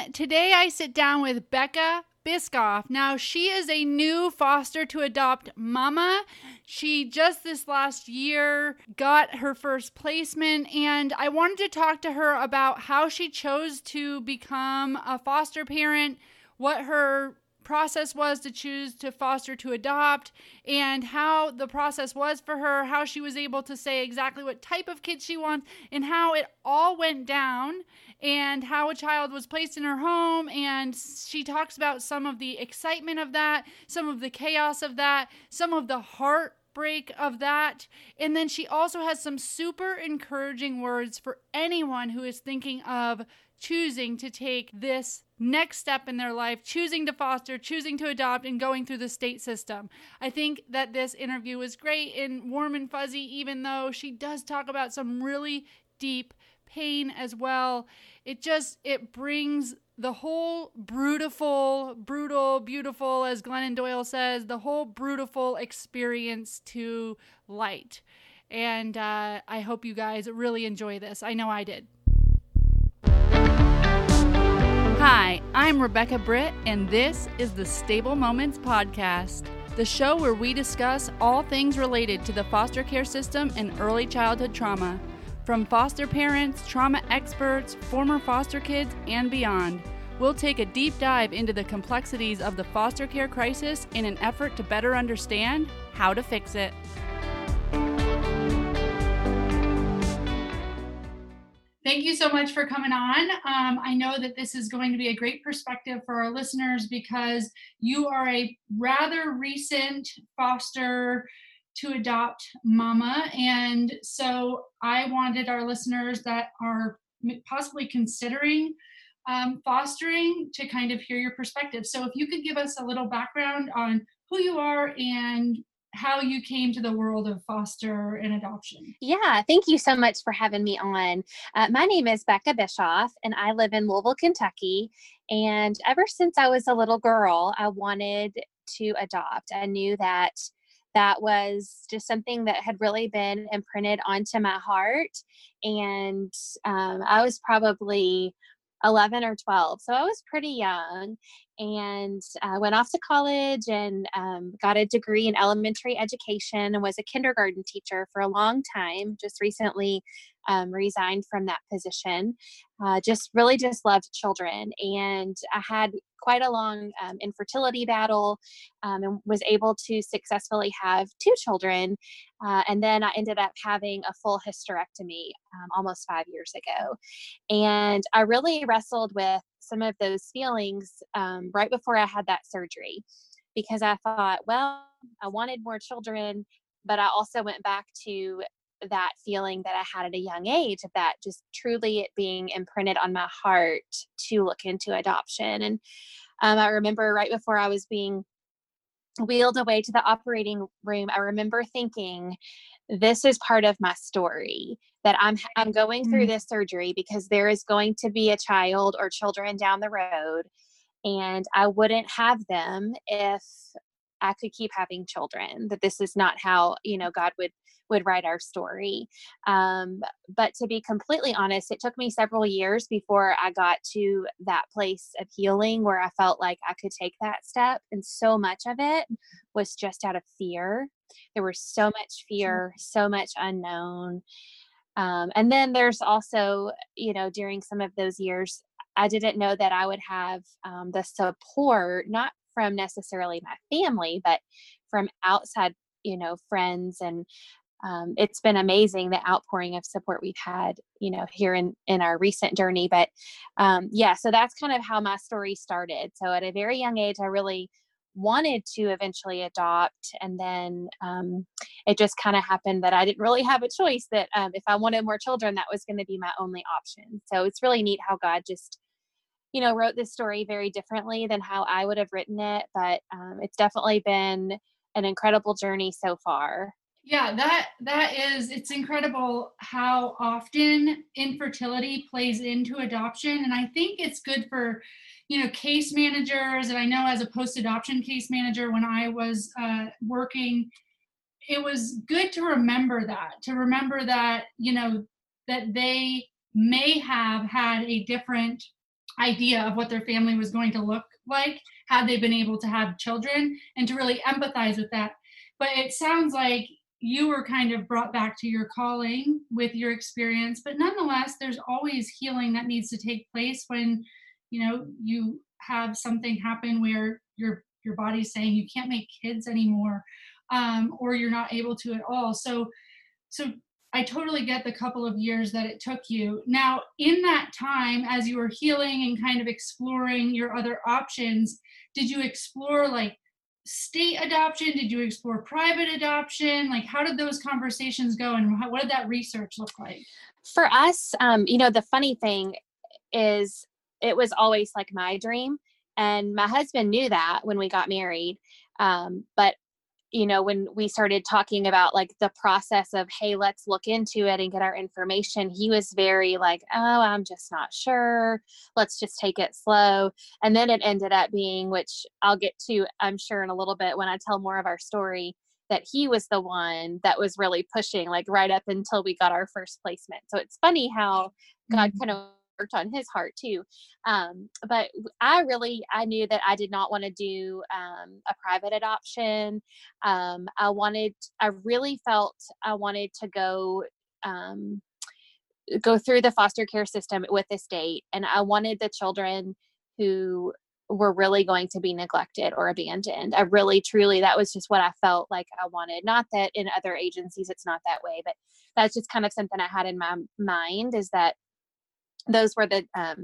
Then today I sit down with Becca Bischoff. Now, she is a new foster to adopt mama. She just this last year got her first placement, and I wanted to talk to her about how she chose to become a foster parent, what her process was to choose to foster to adopt, and how the process was for her, how she was able to say exactly what type of kid she wants, and how it all went down, and how a child was placed in her home. And she talks about some of the excitement of that, some of the chaos of that, some of the heartbreak of that. And then she also has some super encouraging words for anyone who is thinking of choosing to take this next step in their life, choosing to foster, choosing to adopt, and going through the state system. I think that this interview was great and warm and fuzzy, even though she does talk about some really deep pain as well. It brings the whole brutal, beautiful, as Glennon Doyle says, the whole brutal experience to light. And I hope you guys really enjoy this. I know I did. Hi, I'm Rebecca Britt, and this is the Stable Moments Podcast, the show where we discuss all things related to the foster care system and early childhood trauma, from foster parents, trauma experts, former foster kids, and beyond. We'll take a deep dive into the complexities of the foster care crisis in an effort to better understand how to fix it. Thank you so much for coming on. I know that this is going to be a great perspective for our listeners because you are a rather recent foster to adopt mama. And so I wanted our listeners that are possibly considering fostering to kind of hear your perspective. So if you could give us a little background on who you are and how you came to the world of foster and adoption. Yeah, thank you so much for having me on. My name is Becca Bischoff, and I live in Louisville, Kentucky. And ever since I was a little girl, I wanted to adopt. I knew that that was just something that had really been imprinted onto my heart. And I was probably 11 or 12. So I was pretty young, and I went off to college and got a degree in elementary education and was a kindergarten teacher for a long time. Just recently resigned from that position. Just loved children. And I had quite a long infertility battle and was able to successfully have two children. And then I ended up having a full hysterectomy almost 5 years ago. And I really wrestled with some of those feelings right before I had that surgery, because I thought, well, I wanted more children, but I also went back to that feeling that I had at a young age of that just truly it being imprinted on my heart to look into adoption. And I remember right before I was being wheeled away to the operating room, I remember thinking, this is part of my story, that I'm going through this surgery because there is going to be a child or children down the road, and I wouldn't have them if I could keep having children, that this is not how, God would write our story. But to be completely honest, it took me several years before I got to that place of healing where I felt like I could take that step. And so much of it was just out of fear. There was so much fear, so much unknown. And then there's also, during some of those years, I didn't know that I would have the support, not from necessarily my family, but from outside, friends. And it's been amazing the outpouring of support we've had, here in our recent journey. But so that's kind of how my story started. So at a very young age, I really wanted to eventually adopt. And then it just kind of happened that I didn't really have a choice, that if I wanted more children, that was going to be my only option. So it's really neat how God just wrote this story very differently than how I would have written it, but it's definitely been an incredible journey so far. Yeah, that is, it's incredible how often infertility plays into adoption. And I think it's good for, case managers. And I know as a post-adoption case manager, when I was working, it was good to remember that they may have had a different idea of what their family was going to look like had they been able to have children, and to really empathize with that. But it sounds like you were kind of brought back to your calling with your experience, but nonetheless, there's always healing that needs to take place when, you know, you have something happen where your body's saying you can't make kids anymore, or you're not able to at all. So I totally get the couple of years that it took you. Now, in that time, as you were healing and kind of exploring your other options, did you explore like state adoption? Did you explore private adoption? Like, how did those conversations go, and what did that research look like? For us, you know, the funny thing is it was always like my dream, and my husband knew that when we got married. But you know, when we started talking about like the process of, hey, let's look into it and get our information, he was very like, oh, I'm just not sure. Let's just take it slow. And then it ended up being, which I'll get to, I'm sure, in a little bit when I tell more of our story, that he was the one that was really pushing, like right up until we got our first placement. So it's funny how God kind of worked on his heart too. But I knew that I did not want to do a private adoption. I wanted to go through the foster care system with the state. And I wanted the children who were really going to be neglected or abandoned. I really, truly, that was just what I felt like I wanted. Not that in other agencies it's not that way, but that's just kind of something I had in my mind, is that those were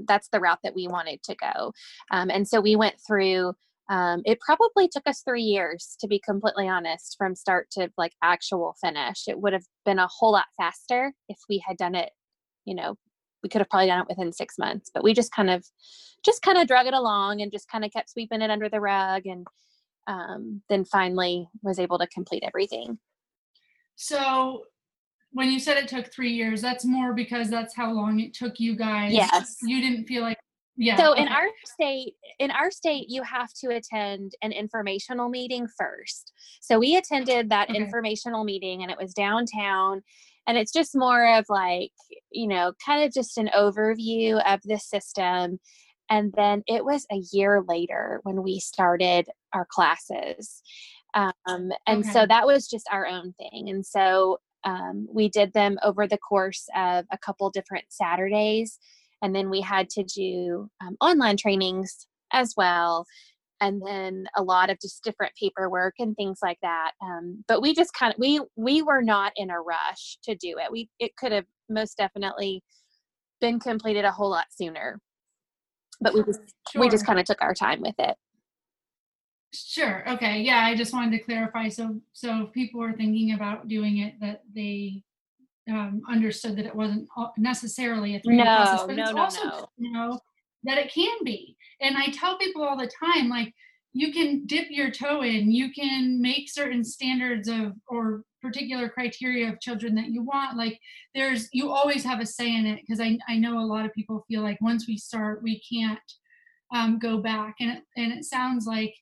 that's the route that we wanted to go. And so we went through, it probably took us 3 years, to be completely honest, from start to like actual finish. It would have been a whole lot faster if we had done it, you know, we could have probably done it within 6 months, but we just kind of drug it along and just kind of kept sweeping it under the rug. And then finally was able to complete everything. So when you said it took 3 years, that's more because that's how long it took you guys. Yes. You didn't feel like, yeah. So okay. In our state, you have to attend an informational meeting first. So we attended that informational meeting, and it was downtown, and it's just more of like, you know, kind of just an overview of the system. And then it was a year later when we started our classes. So that was just our own thing. And so, we did them over the course of a couple different Saturdays, and then we had to do online trainings as well, and then a lot of just different paperwork and things like that. But we just kind of we were not in a rush to do it. It could have most definitely been completed a whole lot sooner, but we just kind of took our time with it. Sure. Okay. Yeah. I just wanted to clarify. So if people were thinking about doing it, that they understood that it wasn't necessarily a three-year process, but it's also, you know, that it can be. And I tell people all the time, like, you can dip your toe in, you can make certain standards of, or particular criteria of children that you want. Like, you always have a say in it. Cause I know a lot of people feel like once we start, we can't go back. And it sounds like,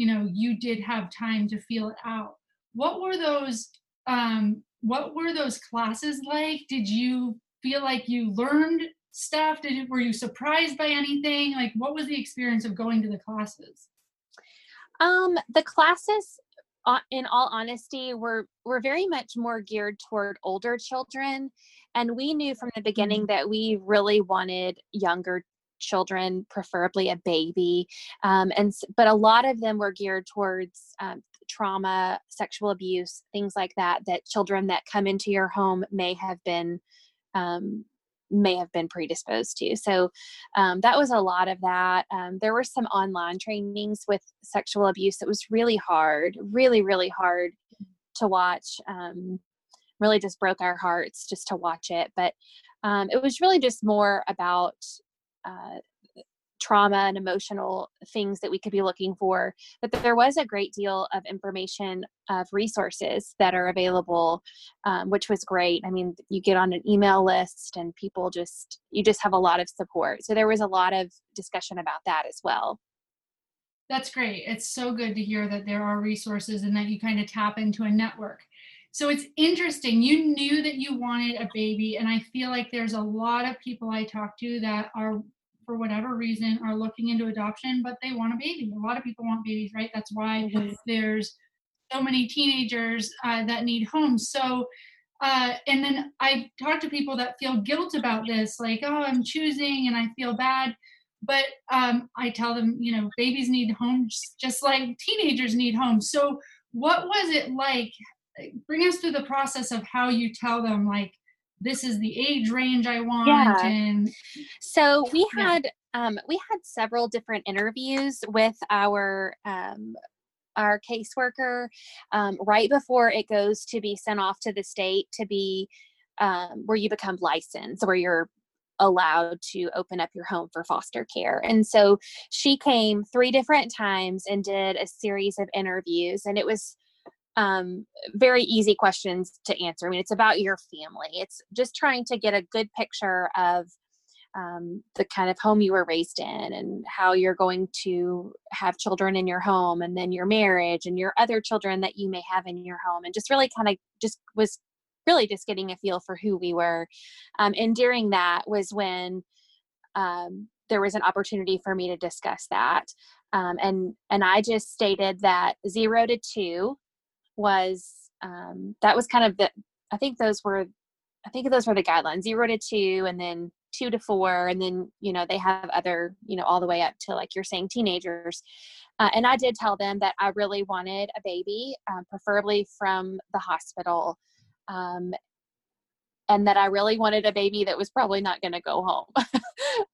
you know, you did have time to feel it out. What were those classes like? Did you feel like you learned stuff? Were you surprised by anything? Like, what was the experience of going to the classes? The classes, in all honesty, were very much more geared toward older children. And we knew from the beginning that we really wanted younger children, preferably a baby. But a lot of them were geared towards trauma, sexual abuse, things like that, that children that come into your home may have been predisposed to. So that was a lot of that. There were some online trainings with sexual abuse. It was really hard, really, really hard to watch. Really just broke our hearts just to watch it. But it was really just more about trauma and emotional things that we could be looking for. But there was a great deal of information, of resources that are available, which was great. I mean, you get on an email list and people you just have a lot of support. So there was a lot of discussion about that as well. That's great. It's so good to hear that there are resources and that you kind of tap into a network. So it's interesting. You knew that you wanted a baby, and I feel like there's a lot of people I talk to that are for whatever reason are looking into adoption, but they want a baby. A lot of people want babies, right? That's why there's so many teenagers that need homes. So, and then I talk to people that feel guilt about this, like, oh, I'm choosing and I feel bad. But I tell them, you know, babies need homes just like teenagers need homes. So what was it like? Bring us through the process of how you tell them, like, this is the age range I want. Yeah. And so we had several different interviews with our caseworker right before it goes to be sent off to the state to be where you become licensed, where you're allowed to open up your home for foster care. And so she came 3 different times and did a series of interviews, and it was very easy questions to answer. I mean, it's about your family. It's just trying to get a good picture of the kind of home you were raised in and how you're going to have children in your home, and then your marriage and your other children that you may have in your home. And just really kind of was getting a feel for who we were. And during that was when there was an opportunity for me to discuss that. And I just stated that 0 to 2 was, that was kind of I think those were the guidelines, 0 to 2, and then 2 to 4. And then, you know, they have other, you know, all the way up to, like you're saying, teenagers. And I did tell them that I really wanted a baby, preferably from the hospital. And that I really wanted a baby that was probably not going to go home,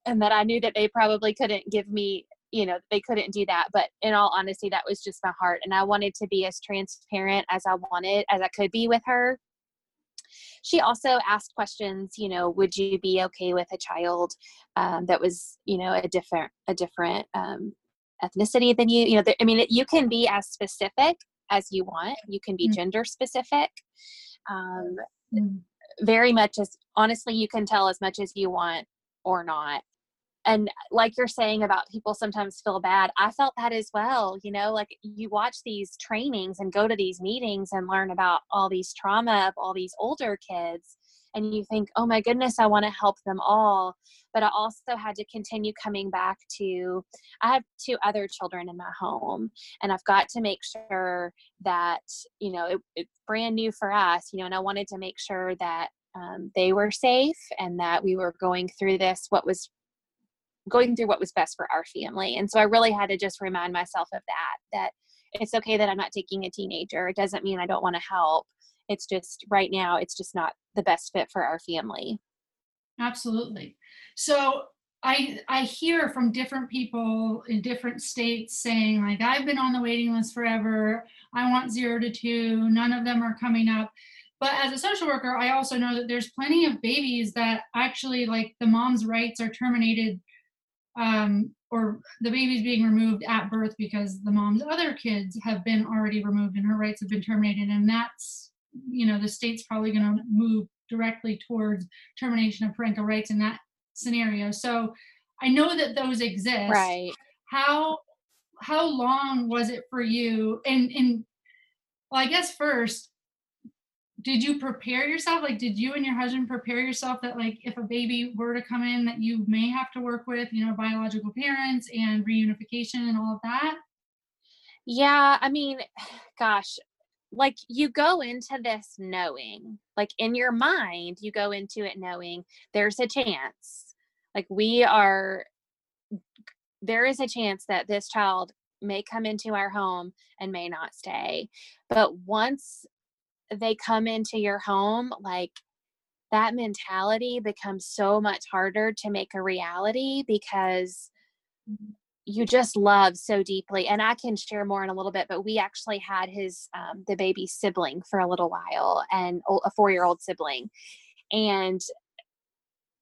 and that I knew that they probably couldn't give me, you know, they couldn't do that. But in all honesty, that was just my heart. And I wanted to be as transparent as I could be with her. She also asked questions, you know, would you be okay with a child, that was, you know, a different, ethnicity than you, you know, you can be as specific as you want. You can be gender specific. Very much as honestly, you can tell as much as you want or not. And like you're saying about people sometimes feel bad, I felt that as well. You know, like you watch these trainings and go to these meetings and learn about all these trauma of all these older kids. And you think, oh my goodness, I want to help them all. But I also had to continue coming back to, I have 2 other children in my home, and I've got to make sure that, you know, it's brand new for us, you know, and I wanted to make sure that they were safe and that we were going through what was best for our family. And so I really had to just remind myself of that it's okay that I'm not taking a teenager. It doesn't mean I don't want to help. It's just right now, it's just not the best fit for our family. Absolutely. So I hear from different people in different states saying, like, I've been on the waiting list forever. I want 0 to 2. None of them are coming up. But as a social worker, I also know that there's plenty of babies that actually, like, the mom's rights are terminated or the baby's being removed at birth because the mom's other kids have been already removed and her rights have been terminated. And that's, you know, the state's probably going to move directly towards termination of parental rights in that scenario. So I know that those exist. Right. How long was it for you? And well, I guess first, did you prepare yourself? Like, did you and your husband prepare yourself that, like, if a baby were to come in, that you may have to work with, you know, biological parents and reunification and all of that? Yeah. I mean, gosh, like, you go into this knowing, like, in your mind, you go into it knowing there's a chance, like, there is a chance that this child may come into our home and may not stay. But once they come into your home, like, that mentality becomes so much harder to make a reality because you just love so deeply. And I can share more in a little bit, but we actually had the baby sibling for a little while, and a 4-year-old sibling. And,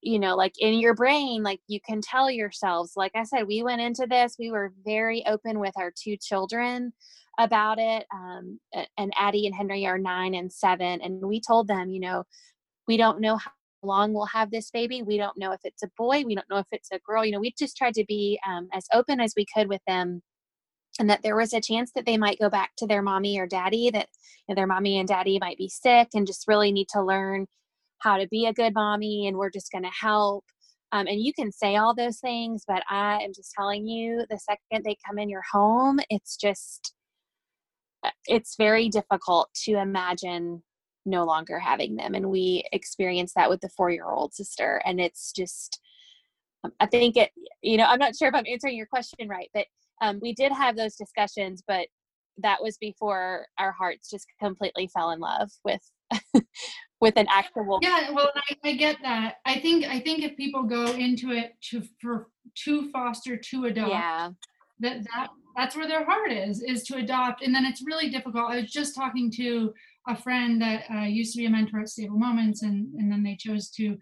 you know, like, in your brain, like, you can tell yourselves, like I said, we went into this, we were very open with our 2 children about it. And Addie and Henry are 9 and 7. And we told them, you know, we don't know how long we'll have this baby. We don't know if it's a boy. We don't know if it's a girl. You know, we just tried to be as open as we could with them, and that there was a chance that they might go back to their mommy or daddy, that, you know, their mommy and daddy might be sick and just really need to learn how to be a good mommy. And we're just going to help. And you can say all those things, but I am just telling you, the second they come in your home, it's very difficult to imagine no longer having them. And we experienced that with the 4-year-old sister. And it's just, I think it, you know, I'm not sure if I'm answering your question right, but we did have those discussions, but that was before our hearts just completely fell in love with with an actual. Yeah, well, I get that. I think if people go into it to foster, to adopt, yeah, that's where their heart is to adopt, and then it's really difficult. I was just talking to a friend that used to be a mentor at Stable Moments, and then they chose to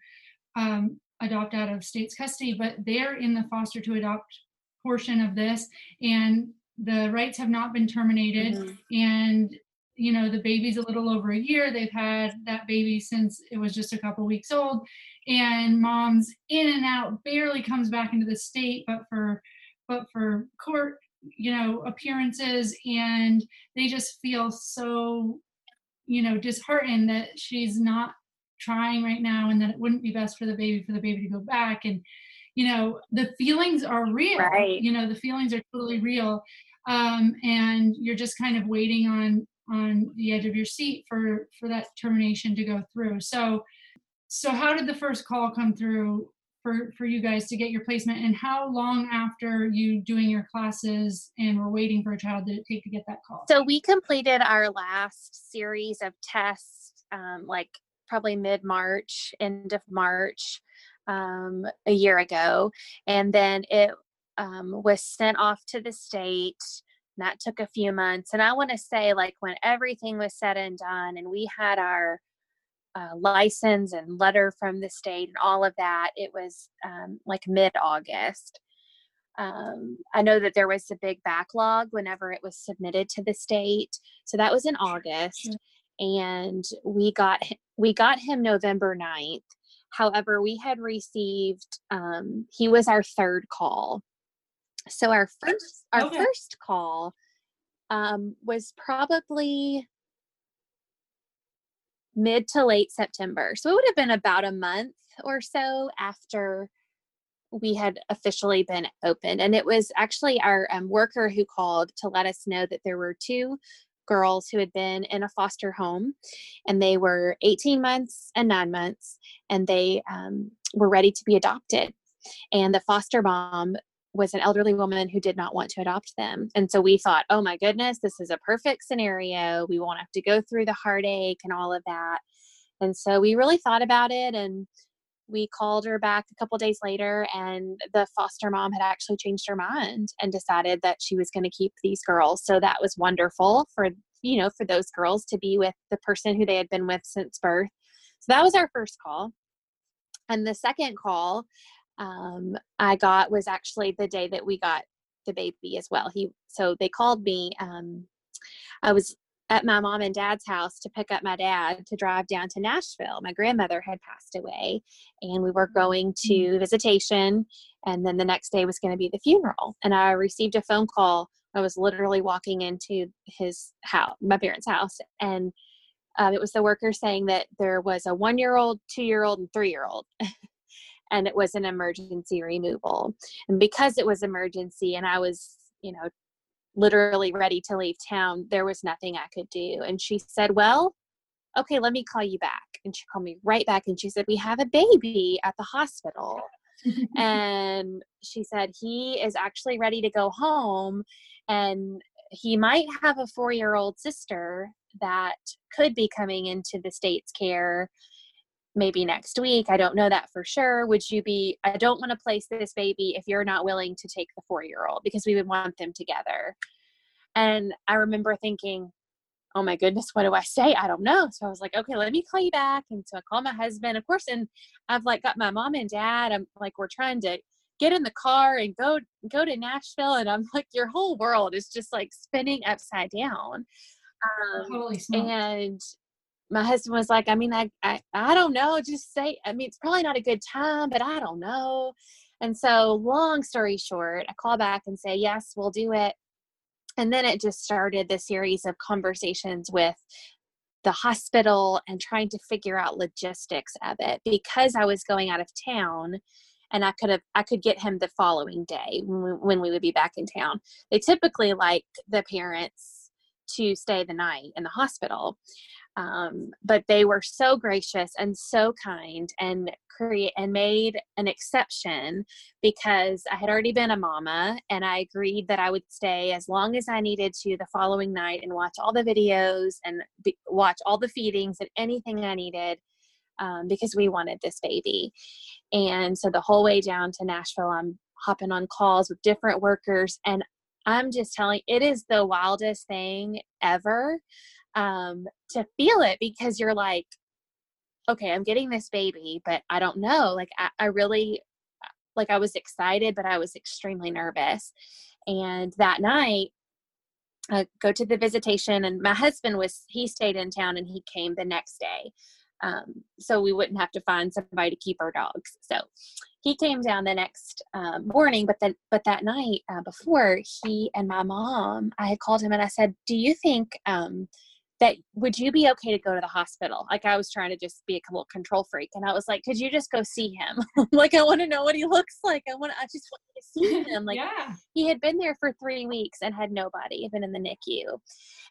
adopt out of state's custody, but they're in the foster to adopt portion of this, and the rights have not been terminated. Mm-hmm. And you know, the baby's a little over a year. They've had that baby since it was just a couple weeks old, and mom's in and out, barely comes back into the state, but for court, you know, appearances. And they just feel so, you know, disheartened that she's not trying right now, and that it wouldn't be best for the baby to go back. And, you know, the feelings are real, right? You know, the feelings are totally real. And you're just kind of waiting on the edge of your seat for that termination to go through. So how did the first call come through for you guys to get your placement, and how long after you doing your classes and were waiting for a child did it take to get that call? So we completed our last series of tests, like probably mid-March, end of March, a year ago. And then it was sent off to the state. That took a few months. And I want to say, like, when everything was said and done and we had our license and letter from the state and all of that, it was like mid-August. I know that there was a big backlog whenever it was submitted to the state. So that was in August. And we got him November 9th. However, we had received, he was our third call. So our first call was probably mid to late September. So it would have been about a month or so after we had officially been open. And it was actually our worker who called to let us know that there were two girls who had been in a foster home, and they were 18 months and 9 months, and they were ready to be adopted. And the foster mom was an elderly woman who did not want to adopt them. And so we thought, oh my goodness, this is a perfect scenario. We won't have to go through the heartache and all of that. And so we really thought about it, and we called her back a couple days later, and the foster mom had actually changed her mind and decided that she was going to keep these girls. So that was wonderful for those girls to be with the person who they had been with since birth. So that was our first call. And the second call I got was actually the day that we got the baby as well. So they called me. I was at my mom and dad's house to pick up my dad to drive down to Nashville. My grandmother had passed away, and we were going to visitation, and then the next day was going to be the funeral. And I received a phone call. I was literally walking into his house, my parents' house, and it was the worker saying that there was a 1-year-old, 2-year-old, and 3-year-old. And it was an emergency removal. And because it was emergency and I was, you know, literally ready to leave town, there was nothing I could do. And she said, well, okay, let me call you back. And she called me right back. And she said, we have a baby at the hospital. And she said, he is actually ready to go home. And he might have a 4-year-old sister that could be coming into the state's care maybe next week. I don't know that for sure. I don't want to place this baby if you're not willing to take the 4-year-old, because we would want them together. And I remember thinking, oh my goodness, what do I say? I don't know. So I was like, okay, let me call you back. And so I called my husband, of course, and I've like got my mom and dad. I'm like, we're trying to get in the car and go to Nashville. And I'm like, your whole world is just like spinning upside down. Holy smokes. And my husband was like, I mean, I don't know, just say, I mean, it's probably not a good time, but I don't know. And so long story short, I call back and say, yes, we'll do it. And then it just started the series of conversations with the hospital and trying to figure out logistics of it, because I was going out of town and I could get him the following day when we would be back in town. They typically like the parents to stay the night in the hospital. But they were so gracious and so kind and made an exception because I had already been a mama, and I agreed that I would stay as long as I needed to the following night and watch all the videos and watch all the feedings and anything I needed, because we wanted this baby. And so the whole way down to Nashville, I'm hopping on calls with different workers, and I'm just telling you, it is the wildest thing ever to feel it, because you're like, okay, I'm getting this baby, but I don't know. Like I was excited, but I was extremely nervous. And that night I go to the visitation, and my husband he stayed in town and he came the next day. So we wouldn't have to find somebody to keep our dogs. So he came down the next morning, but that night before, he and my mom, I had called him and I said, do you think that would you be okay to go to the hospital? Like, I was trying to just be a little control freak. And I was like, could you just go see him? Like, I want to know what he looks like. I just wanted to see him. Like, yeah. He had been there for 3 weeks and had nobody, even in the NICU.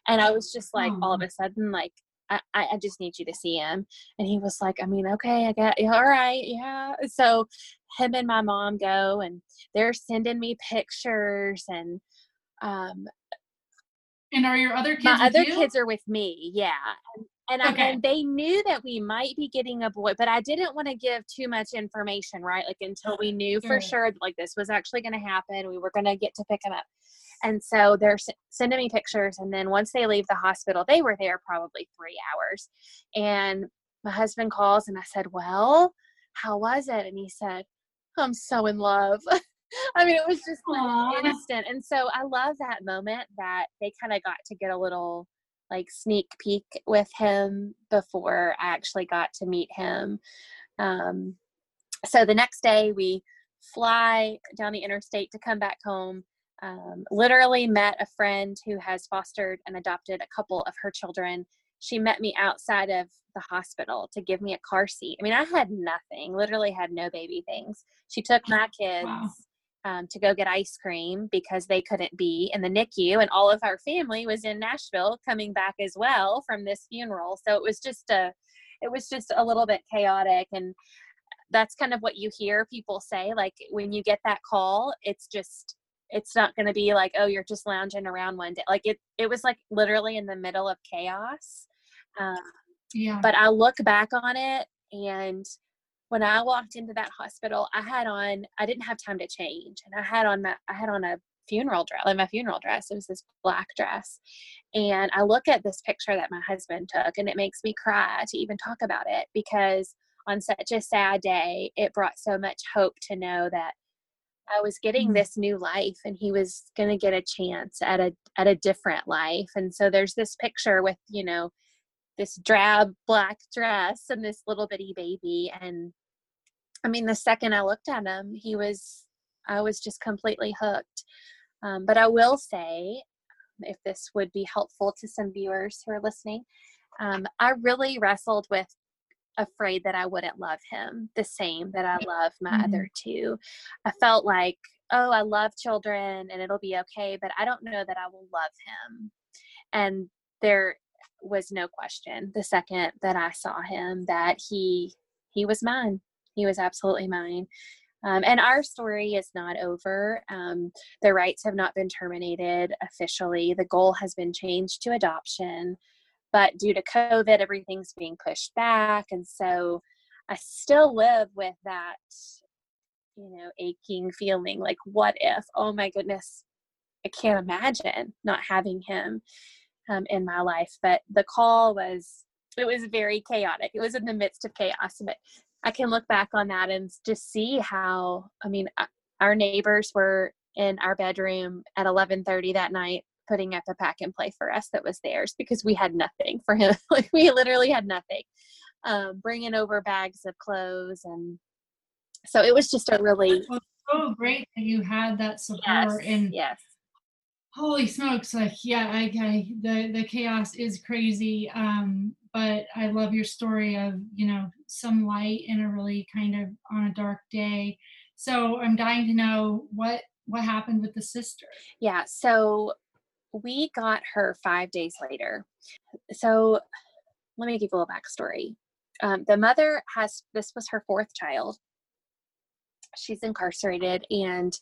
And I was just like, all of a sudden, like, I just need you to see him. And he was like, I mean, okay, I got, all right. Yeah. So him and my mom go, and they're sending me pictures, and are your other kids with you? My other kids are with me. Yeah. And they knew that we might be getting a boy, but I didn't want to give too much information, right? Like, until we knew for sure, like, this was actually going to happen. We were going to get to pick him up. And so they're sending me pictures. And then once they leave the hospital, they were there probably 3 hours. And my husband calls, and I said, well, how was it? And he said, I'm so in love. I mean, it was just like instant. And so I love that moment that they kind of got to get a little like sneak peek with him before I actually got to meet him. So the next day we fly down the interstate to come back home. Literally met a friend who has fostered and adopted a couple of her children. She met me outside of the hospital to give me a car seat. I mean, I had nothing, literally had no baby things. She took my kids to go get ice cream because they couldn't be in the NICU, and all of our family was in Nashville coming back as well from this funeral. So it was just a little bit chaotic, and that's kind of what you hear people say. Like, when you get that call, it's not going to be like, oh, you're just lounging around one day. Like, it was like literally in the middle of chaos. But I look back on it, and when I walked into that hospital, I didn't have time to change, and I had on a funeral dress, like my funeral dress. It was this black dress. And I look at this picture that my husband took, and it makes me cry to even talk about it, because on such a sad day, it brought so much hope to know that I was getting this new life, and he was going to get a chance at a different life. And so there's this picture with, you know, this drab black dress and this little bitty baby. And I mean, the second I looked at him, I was just completely hooked. But I will say, if this would be helpful to some viewers who are listening, I really wrestled with afraid that I wouldn't love him the same that I love my other two. I felt like, oh, I love children and it'll be okay, but I don't know that I will love him. And there was no question the second that I saw him that he was mine. He was absolutely mine. And our story is not over. The rights have not been terminated officially. The goal has been changed to adoption. But due to COVID, everything's being pushed back. And so I still live with that, you know, aching feeling like, what if? Oh my goodness, I can't imagine not having him in my life. But the call it was very chaotic. It was in the midst of chaos. But I can look back on that and just see how, I mean, our neighbors were in our bedroom at 11:30 that night, putting up a pack and play for us that was theirs, because we had nothing for him. Like, we literally had nothing, bringing over bags of clothes. And so it was just a really so great that you had that support. Yes, and yes, holy smokes. Like, yeah, the chaos is crazy. But I love your story of, you know, some light in a really kind of on a dark day, So I'm dying to know what happened with the sister. Yeah. So we got her 5 days later. So let me give you a little backstory. The mother this was her fourth child. She's incarcerated and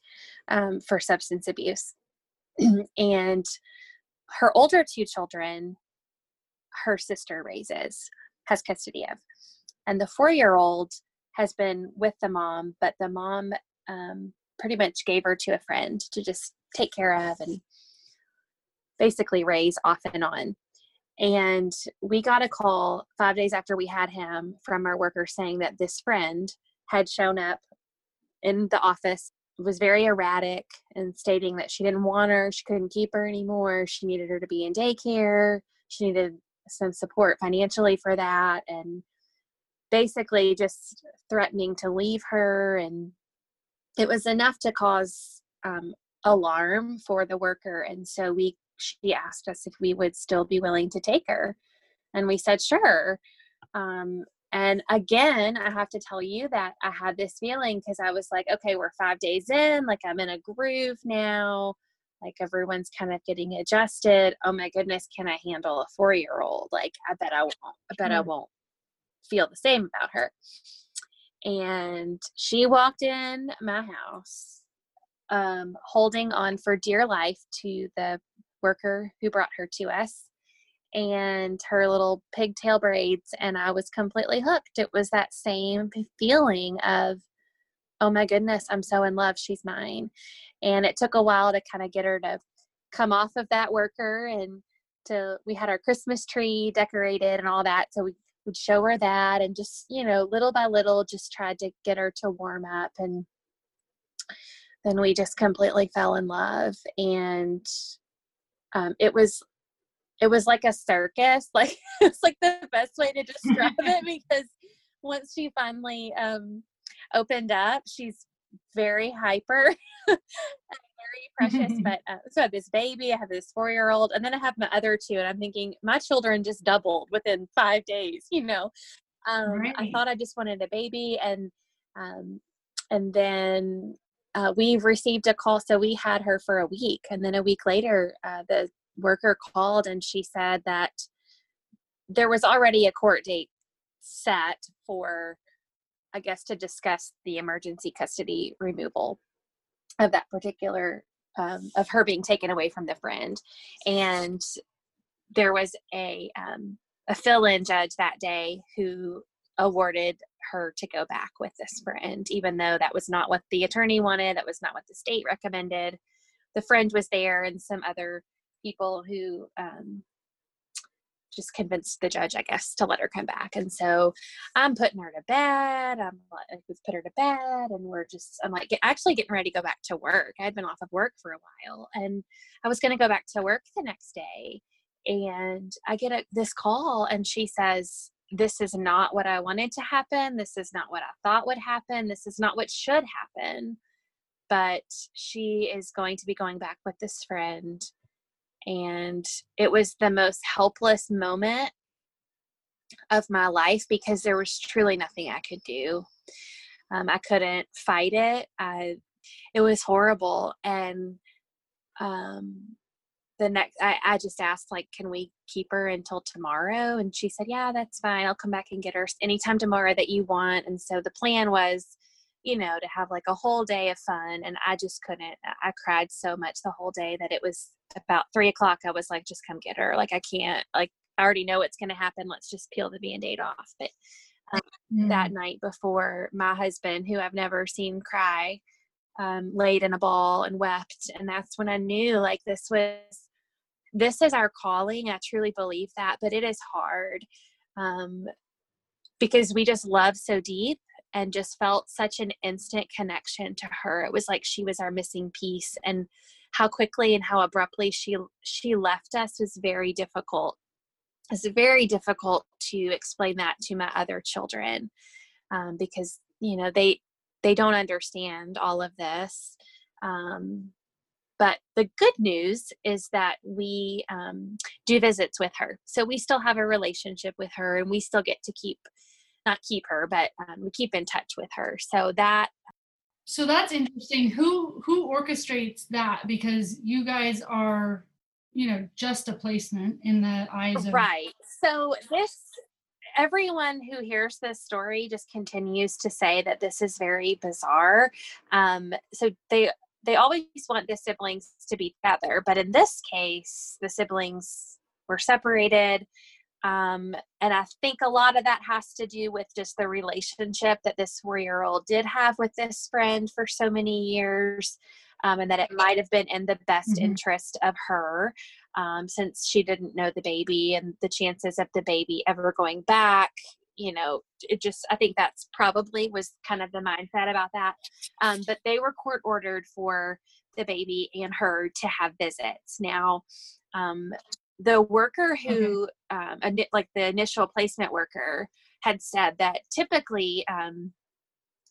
for substance abuse. And her older two children, her sister has custody of. And the 4-year-old has been with the mom, but the mom pretty much gave her to a friend to just take care of and basically raise off and on. And we got a call 5 days after we had him from our worker saying that this friend had shown up in the office, was very erratic, and stating that she didn't want her, she couldn't keep her anymore, she needed her to be in daycare, she needed some support financially for that, and basically just threatening to leave her. And it was enough to cause alarm for the worker. And so she asked us if we would still be willing to take her. And we said, sure. And again, I have to tell you that I had this feeling because I was like, okay, we're 5 days in, like I'm in a groove now. Like everyone's kind of getting adjusted. Oh my goodness, can I handle a 4-year-old? Like I won't feel the same about her. And she walked in my house, holding on for dear life to the worker who brought her to us and her little pigtail braids. And I was completely hooked. It was that same feeling of, oh my goodness, I'm so in love. She's mine. And it took a while to kind of get her to come off of that worker, and we had our Christmas tree decorated and all that. So we would show her that, and just, little by little, just tried to get her to warm up. And then we just completely fell in love. And it was like a circus. Like it's like the best way to describe it, because once she finally opened up, she's very hyper and very precious. But so I have this baby, I have this 4-year-old, and then I have my other two, and I'm thinking my children just doubled within 5 days. Right. I thought I just wanted a baby, and then we received a call, so we had her for a week, and then a week later, the worker called and she said that there was already a court date set for, I guess, to discuss the emergency custody removal of that particular, of her being taken away from the friend. And there was a fill-in judge that day who awarded her to go back with this friend, even though that was not what the attorney wanted. That was not what the state recommended. The friend was there and some other people who, just convinced the judge, I guess, to let her come back. And so I'm putting her to bed. And I'm actually getting ready to go back to work. I had been off of work for a while, and I was going to go back to work the next day. And I get this call, and she says, this is not what I wanted to happen. This is not what I thought would happen. This is not what should happen. But she is going to be going back with this friend. And it was the most helpless moment of my life, because there was truly nothing I could do. I couldn't fight it. It was horrible. And I just asked, like, can we keep her until tomorrow? And she said, yeah, that's fine. I'll come back and get her anytime tomorrow that you want. And so the plan was, to have like a whole day of fun. And I just couldn't. I cried so much the whole day that it was about 3:00. I was like, just come get her. Like, I can't, like, I already know it's going to happen. Let's just peel the Band-Aid off. But that night before, my husband, who I've never seen cry, laid in a ball and wept. And that's when I knew, like, this is our calling. I truly believe that, but it is hard, because we just love so deep, and just felt such an instant connection to her. It was like she was our missing piece, and how quickly and how abruptly she left us was very difficult. It's very difficult to explain that to my other children, because they don't understand all of this. But the good news is that we do visits with her, so we still have a relationship with her, and we still get to keep. Not keep her, but we keep in touch with her. So that So that's interesting. Who orchestrates that? Because you guys are, you know, just a placement in the eyes of... Right. So everyone who hears this story just continues to say that this is very bizarre. So they always want the siblings to be together, but in this case, the siblings were separated. And I think a lot of that has to do with just the relationship that this 4-year-old did have with this friend for so many years, and that it might have been in the best mm-hmm. interest of her, since she didn't know the baby, and the chances of the baby ever going back, you know, it just, I think that's probably was kind of the mindset about that. But they were court ordered for the baby and her to have visits. Now, the worker who, like the initial placement worker, had said that typically,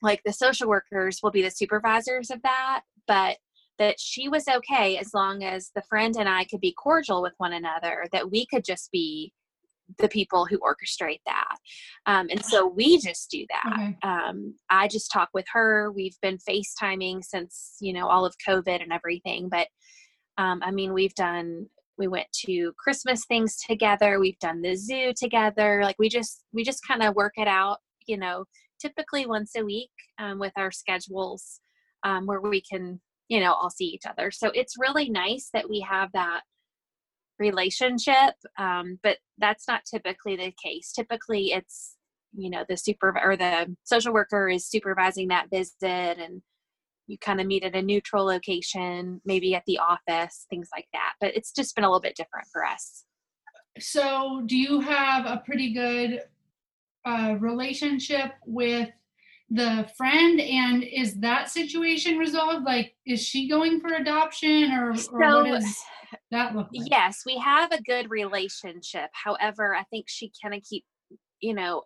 like the social workers will be the supervisors of that, but that she was okay as long as the friend and I could be cordial with one another, that we could just be the people who orchestrate that. And so we just do that. Okay. I just talk with her. We've been FaceTiming since, you know, all of COVID and everything. But I mean, we went to Christmas things together. We've done the zoo together. Like we just kind of work it out, you know, typically once a week, with our schedules, where we can, you know, all see each other. So it's really nice that we have that relationship. But that's not typically the case. Typically it's, you know, the social worker is supervising that visit, and you kind of meet at a neutral location, maybe at the office, things like that. But it's just been a little bit different for us. So do you have a pretty good relationship with the friend? And is that situation resolved? Like, is she going for adoption or what does that look like? Yes, we have a good relationship. However, I think she kind of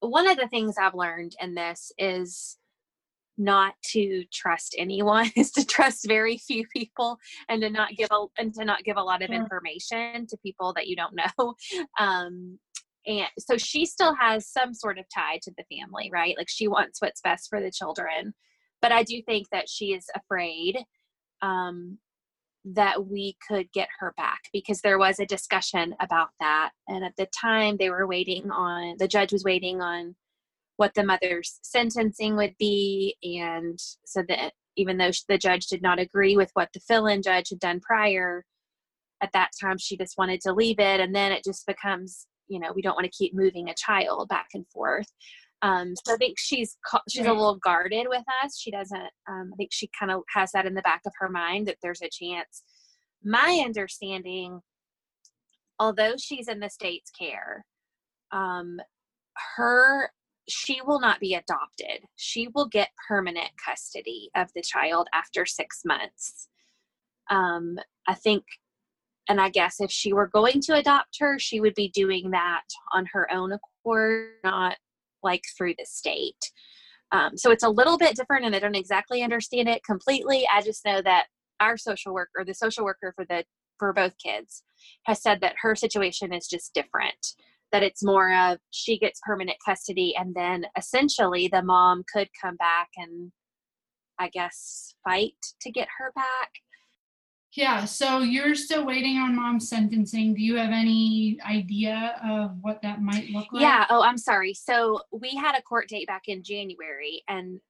one of the things I've learned in this is not to trust anyone, is to trust very few people, and to not give a lot of information to people that you don't know. And so she still has some sort of tie to the family, right? Like she wants what's best for the children, but I do think that she is afraid that we could get her back, because there was a discussion about that. And at the time the judge was waiting on what the mother's sentencing would be. And so that even though the judge did not agree with what the fill-in judge had done prior, at that time she just wanted to leave it. And then it just becomes, you know, we don't want to keep moving a child back and forth. So I think she's a little guarded with us. She doesn't, I think she kind of has that in the back of her mind that there's a chance. My understanding, although she's in the state's care, she will not be adopted. She will get permanent custody of the child after 6 months. I think, and I guess if she were going to adopt her, she would be doing that on her own accord, not like through the state. So it's a little bit different, and I don't exactly understand it completely. I just know that our social worker, the social worker for both kids, has said that her situation is just different. That it's more of she gets permanent custody, and then essentially the mom could come back and I guess fight to get her back. Yeah. So you're still waiting on mom's sentencing. Do you have any idea of what that might look like? Yeah. Oh, I'm sorry. So we had a court date back in January, and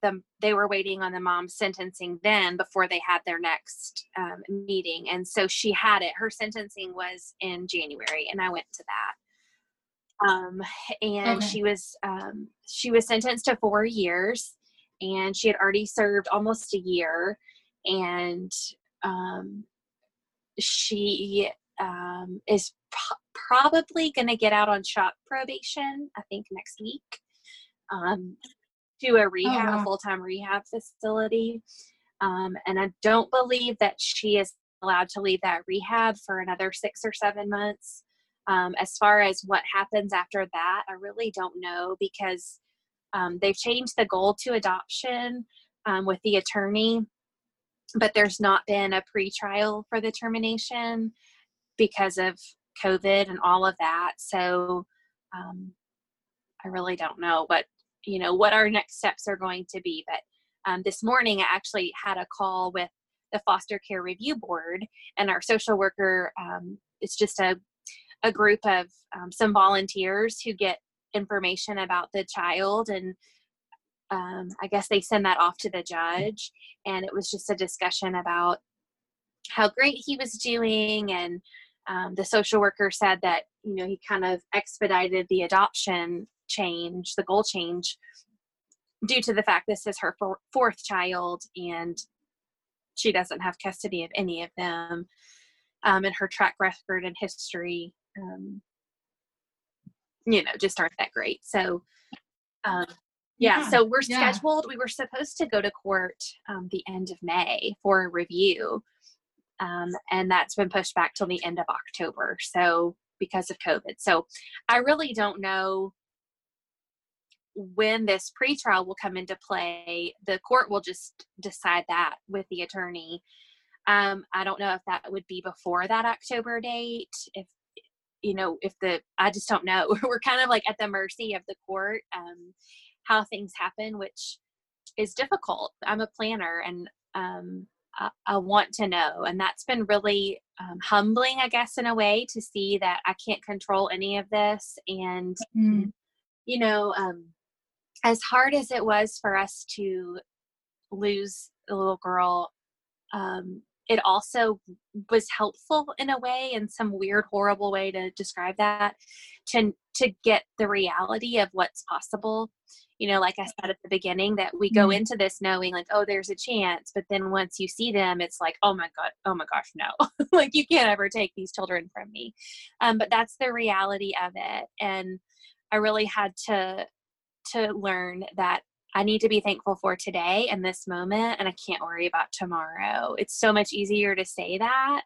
they were waiting on the mom's sentencing then before they had their next meeting. And so she had it. Her sentencing was in January, and I went to that. And she was sentenced to 4 years, and she had already served almost a year, and she is probably going to get out on shop probation, I think next week, to a full-time rehab facility. And I don't believe that she is allowed to leave that rehab for another 6 or 7 months. As far as what happens after that, I really don't know, because they've changed the goal to adoption with the attorney, but there's not been a pretrial for the termination because of COVID and all of that. So I really don't know what our next steps are going to be, but This morning, I actually had a call with the foster care review board and our social worker. It's just a group of some volunteers who get information about the child, and I guess they send that off to the judge. And it was just a discussion about how great he was doing, and the social worker said that, you know, he kind of expedited the adoption change, the goal change, due to the fact this is her fourth child and she doesn't have custody of any of them, and her track record and history, you know, just aren't that great. So, so we're scheduled. We were supposed to go to court the end of May for a review, and that's been pushed back till the end of October. So because of COVID. So I really don't know when this pretrial will come into play. The court will just decide that with the attorney. I don't know if that would be before that October date. I just don't know. We're kind of like at the mercy of the court, how things happen, which is difficult. I'm a planner, and I want to know. And that's been really humbling, I guess, in a way, to see that I can't control any of this. And, you know, as hard as it was for us to lose the little girl, it also was helpful in a way, in some weird, horrible way to describe that, to get the reality of what's possible. You know, like I said at the beginning, that we go into this knowing like, oh, there's a chance. But then once you see them, it's like, oh my gosh, no, like you can't ever take these children from me. But that's the reality of it. And I really had to learn that I need to be thankful for today and this moment, and I can't worry about tomorrow. It's so much easier to say that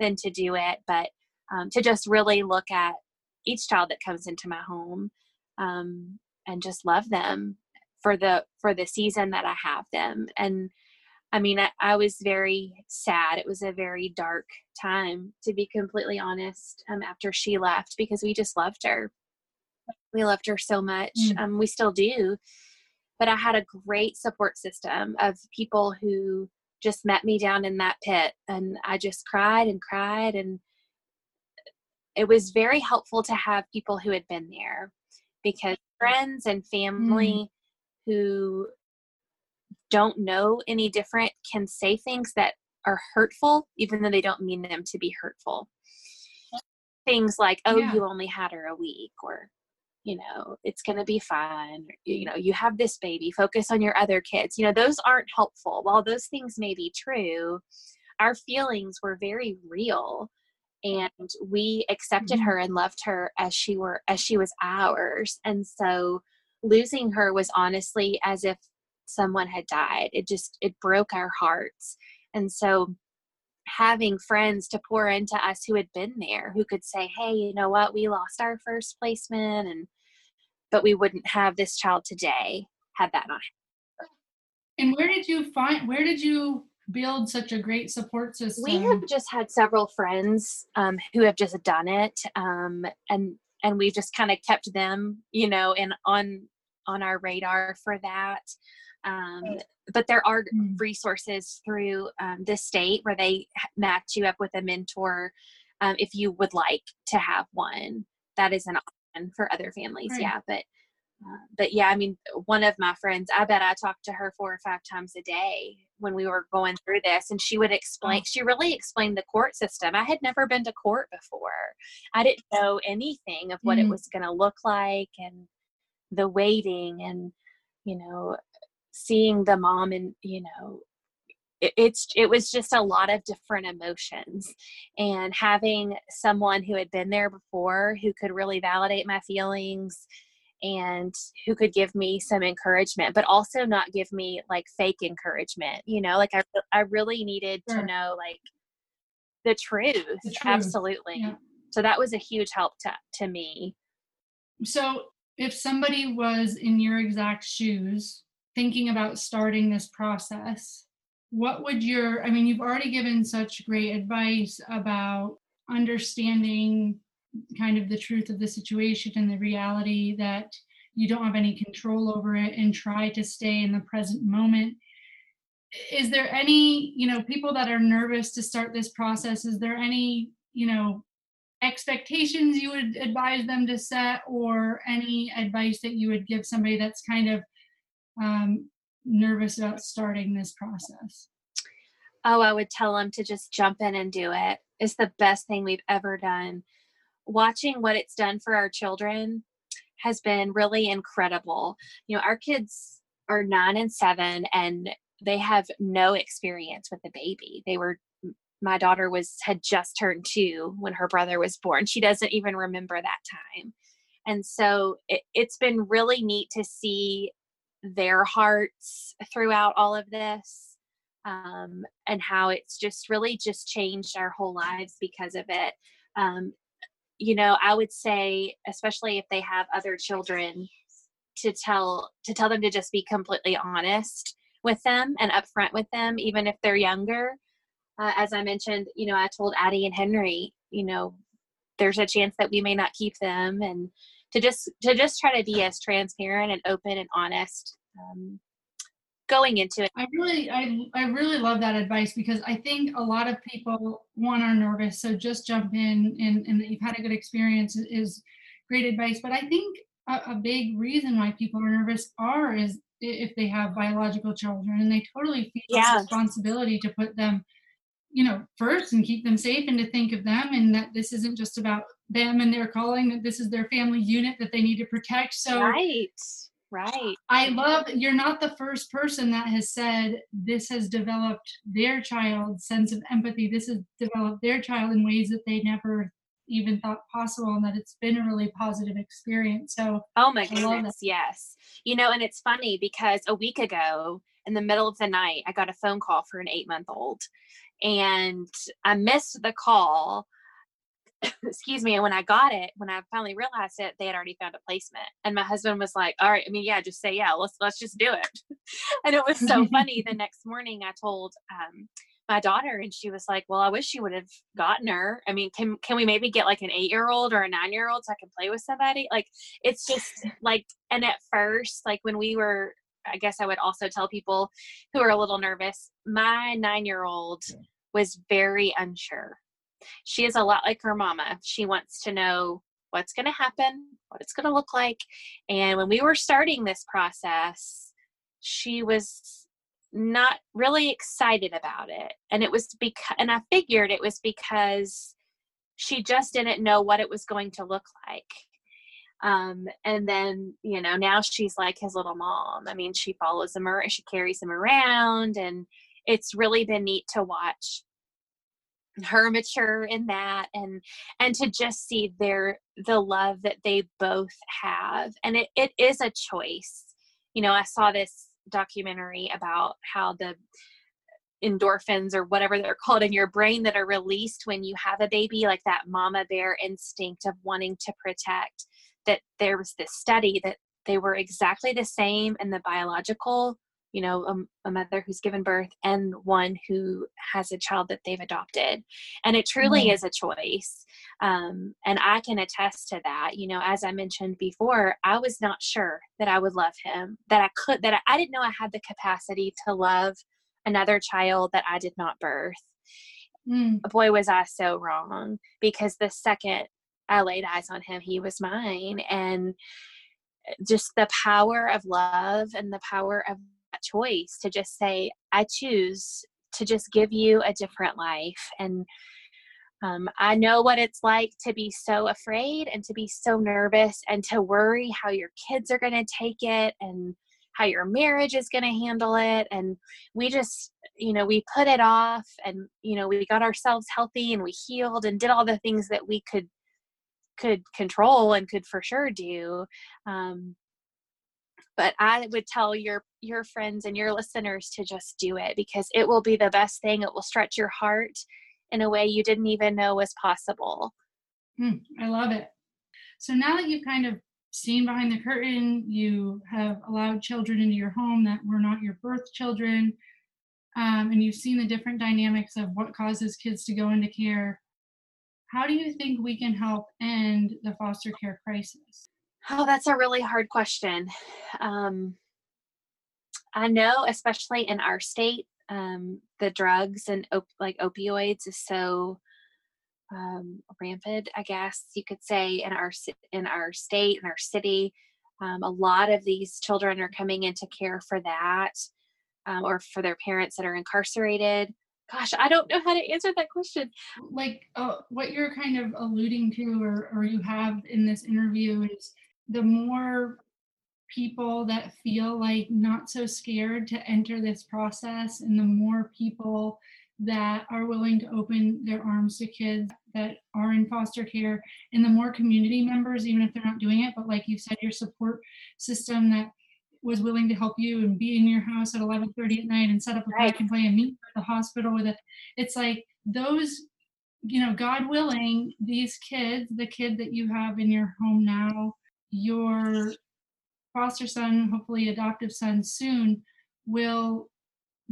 than to do it, but to just really look at each child that comes into my home and just love them for the season that I have them. And I mean, I was very sad. It was a very dark time, to be completely honest, after she left, because we just loved her. We loved her so much. We still do. But I had a great support system of people who just met me down in that pit, and I just cried. And it was very helpful to have people who had been there, because friends and family who don't know any different can say things that are hurtful, even though they don't mean them to be hurtful. Things like, you only had her a week, or, you know, it's going to be fine. You know, you have this baby, focus on your other kids. You know, those aren't helpful. While those things may be true, our feelings were very real, and we accepted her and loved her as she was ours. And so losing her was honestly as if someone had died. It broke our hearts. And so having friends to pour into us who had been there, who could say, hey, you know what, we lost our first placement, but we wouldn't have this child today had that not happened. And where did you build such a great support system? We have just had several friends who have just done it, and we've just kind of kept them, you know, and on our radar for that. But there are resources through the state where they match you up with a mentor if you would like to have one. That is an option for other families. Right. Yeah. But yeah, I mean, one of my friends, I bet I talked to her 4 or 5 times a day when we were going through this, and she would explain, she really explained the court system. I had never been to court before. I didn't know anything of what it was going to look like, and the waiting, and, you know, seeing the mom, and, you know, it was just a lot of different emotions. And having someone who had been there before, who could really validate my feelings, and who could give me some encouragement, but also not give me like fake encouragement, you know, like I really needed to know like the truth. Absolutely. Yeah. So that was a huge help to me. So if somebody was in your exact shoes, thinking about starting this process, what would you've already given such great advice about understanding kind of the truth of the situation and the reality that you don't have any control over it, and try to stay in the present moment is there any, people that are nervous to start this process, is there any, expectations you would advise them to set, or any advice that you would give somebody that's kind of nervous about starting this process? Oh, I would tell them to just jump in and do it. It's the best thing we've ever done. Watching what it's done for our children has been really incredible. Our kids are 9 and 7, and they have no experience with a baby. My daughter had just turned 2 when her brother was born. She doesn't even remember that time. And so it's been really neat to see their hearts throughout all of this, and how it's just really just changed our whole lives because of it. I would say, especially if they have other children, to tell them to just be completely honest with them and upfront with them, even if they're younger. As I mentioned, I told Addie and Henry, there's a chance that we may not keep them, and to just try to be as transparent and open and honest going into it. I really love that advice, because I think a lot of people are nervous. So just jump in, and that you've had a good experience is great advice. But I think a big reason why people are nervous is if they have biological children, and they totally feel responsibility to put them first and keep them safe, and to think of them, and that this isn't just about them and their calling, that this is their family unit that they need to protect. So right. I love, you're not the first person that has said this has developed their child's sense of empathy. This has developed their child in ways that they never even thought possible, and that it's been a really positive experience. So, oh my goodness, yes. And it's funny, because a week ago in the middle of the night, I got a phone call for an 8-month-old. And I missed the call, excuse me. And when I finally realized it, they had already found a placement. And my husband was like, all right, just say, let's just do it. And it was so funny. The next morning I told my daughter, and she was like, well, I wish you would have gotten her. Can we maybe get like an 8-year-old or a 9-year-old so I can play with somebody? Like, it's just like, and at first, like when we were, I guess I would also tell people who are a little nervous, my 9-year-old was very unsure. She is a lot like her mama. She wants to know what's going to happen, what it's going to look like. And when we were starting this process, she was not really excited about it. And it was and I figured it was because she just didn't know what it was going to look like. And then, now she's like his little mom. She follows him around, she carries him around, and it's really been neat to watch her mature in that, and to just see the love that they both have. And it is a choice. I saw this documentary about how the endorphins or whatever they're called in your brain that are released when you have a baby, like that mama bear instinct of wanting to protect, that there was this study that they were exactly the same in the biological, a mother who's given birth and one who has a child that they've adopted. And it truly is a choice. And I can attest to that. As I mentioned before, I was not sure that I would love him, I didn't know I had the capacity to love another child that I did not birth. Boy, was I so wrong, because the second I laid eyes on him, he was mine. And just the power of love and the power of that choice to just say, I choose to just give you a different life. And I know what it's like to be so afraid and to be so nervous and to worry how your kids are going to take it and how your marriage is going to handle it. And we just, we put it off, and, we got ourselves healthy and we healed and did all the things that we could control and could for sure do. But I would tell your friends and your listeners to just do it, because it will be the best thing. It will stretch your heart in a way you didn't even know was possible. I love it. So now that you've kind of seen behind the curtain, you have allowed children into your home that were not your birth children. And you've seen the different dynamics of what causes kids to go into care. How do you think we can help end the foster care crisis? Oh, that's a really hard question. I know, especially in our state, the drugs and opioids is so rampant, I guess you could say, in our state, in our city. A lot of these children are coming into care for that, or for their parents that are incarcerated. Gosh, I don't know how to answer that question. What you're kind of alluding to, or you have in this interview, is the more people that feel like not so scared to enter this process, and the more people that are willing to open their arms to kids that are in foster care, and the more community members, even if they're not doing it, but like you said, your support system that was willing to help you and be in your house at 11:30 at night and set up a pack and play and meet at the hospital with it. It's like those, God willing, these kids, the kid that you have in your home now, your foster son, hopefully adoptive son soon, will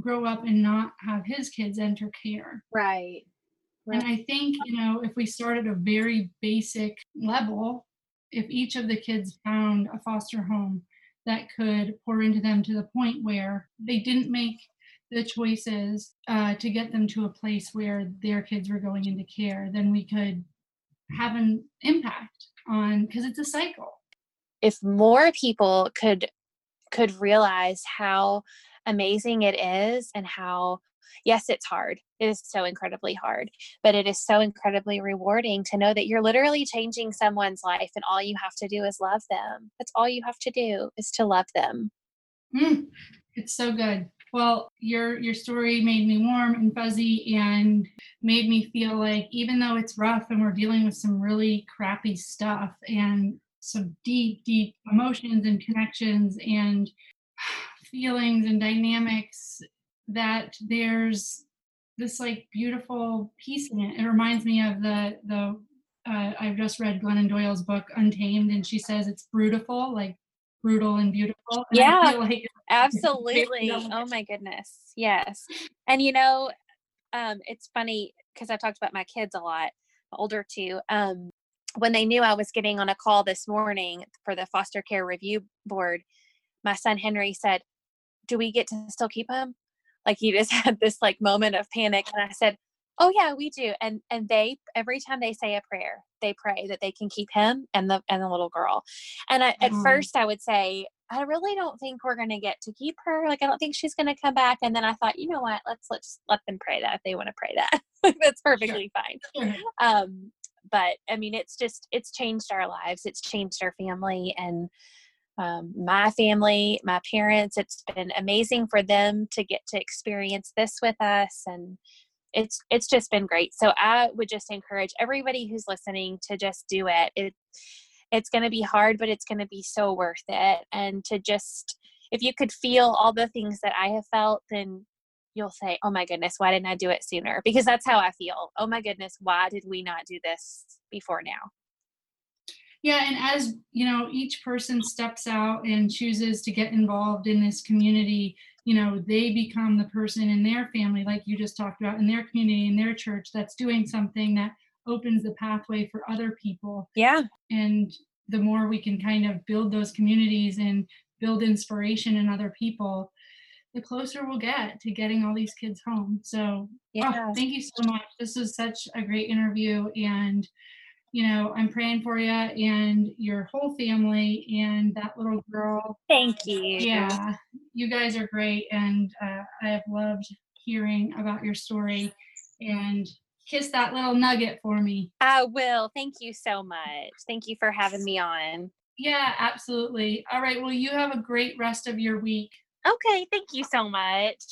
grow up and not have his kids enter care. Right. And I think, if we start at a very basic level, if each of the kids found a foster home that could pour into them to the point where they didn't make the choices to get them to a place where their kids were going into care, then we could have an impact on, because it's a cycle. If more people could realize how amazing it is, and how, yes, it's hard. It is so incredibly hard, but it is so incredibly rewarding to know that you're literally changing someone's life, and all you have to do is love them. That's all you have to do, is to love them. It's so good. Well, your story made me warm and fuzzy and made me feel like, even though it's rough and we're dealing with some really crappy stuff and some deep, deep emotions and connections and feelings and dynamics, that there's this beautiful piece in it. It reminds me of the I've just read Glennon Doyle's book, Untamed, and she says it's brutiful, brutal and beautiful. And yeah, I feel absolutely. Oh my goodness. Yes. And it's funny because I talked about my kids a lot, older two. When they knew I was getting on a call this morning for the foster care review board, my son Henry said, "Do we get to still keep him?" He just had this moment of panic. And I said, "Oh yeah, we do." And they, every time they say a prayer, they pray that they can keep him and the little girl. And at first I would say, "I really don't think we're going to get to keep her. I don't think she's going to come back." And then I thought, you know what, let's let them pray that if they want to pray that. That's perfectly fine. But I mean, it's changed our lives. It's changed our family and my family, my parents. It's been amazing for them to get to experience this with us. And it's just been great. So I would just encourage everybody who's listening to just do it. It's going to be hard, but it's going to be so worth it. And to just, if you could feel all the things that I have felt, then you'll say, "Oh my goodness, why didn't I do it sooner?" Because that's how I feel. Oh my goodness, why did we not do this before now? Yeah. And as each person steps out and chooses to get involved in this community, they become the person in their family, like you just talked about, in their community, in their church, that's doing something that opens the pathway for other people. Yeah. And the more we can kind of build those communities and build inspiration in other people, the closer we'll get to getting all these kids home. So yeah. Oh, thank you so much. This was such a great interview, and I'm praying for you and your whole family and that little girl. Thank you. Yeah. You guys are great. And I have loved hearing about your story, and kiss that little nugget for me. I will. Thank you so much. Thank you for having me on. Yeah, absolutely. All right. Well, you have a great rest of your week. Okay, thank you so much.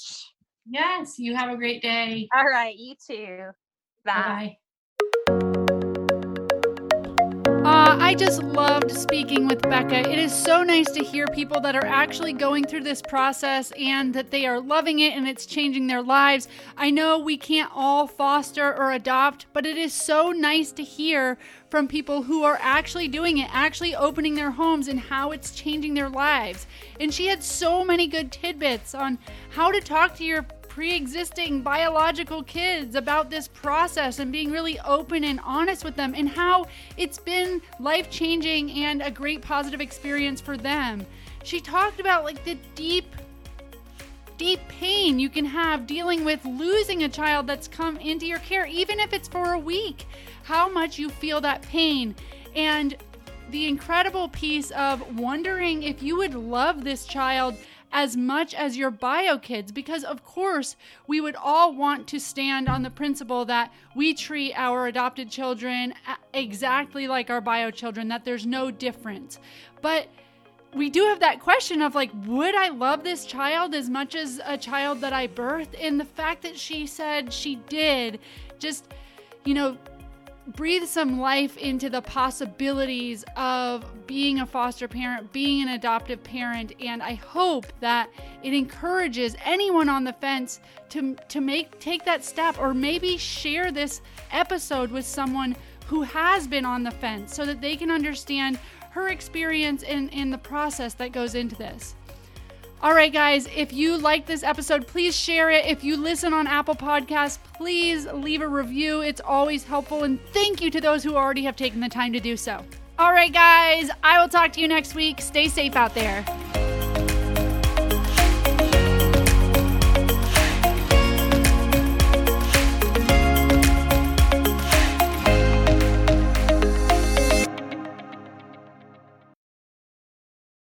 Yes, you have a great day. All right, you too. Bye. I just loved speaking with Becca. It is so nice to hear people that are actually going through this process and that they are loving it and it's changing their lives. I know we can't all foster or adopt, but it is so nice to hear from people who are actually doing it, actually opening their homes, and how it's changing their lives. And she had so many good tidbits on how to talk to your pre-existing biological kids about this process and being really open and honest with them, and how it's been life-changing and a great positive experience for them. She talked about the deep deep pain you can have dealing with losing a child that's come into your care, even if it's for a week, how much you feel that pain, and the incredible piece of wondering if you would love this child as much as your bio kids, because of course we would all want to stand on the principle that we treat our adopted children exactly like our bio children, that there's no difference. But we do have that question of like, would I love this child as much as a child that I birthed? And the fact that she said she did just, you know, breathe some life into the possibilities of being a foster parent, being an adoptive parent. And I hope that it encourages anyone on the fence to take that step, or maybe share this episode with someone who has been on the fence so that they can understand her experience and the process that goes into this. All right, guys, if you like this episode, please share it. If you listen on Apple Podcasts, please leave a review. It's always helpful. And thank you to those who already have taken the time to do so. All right, guys, I will talk to you next week. Stay safe out there.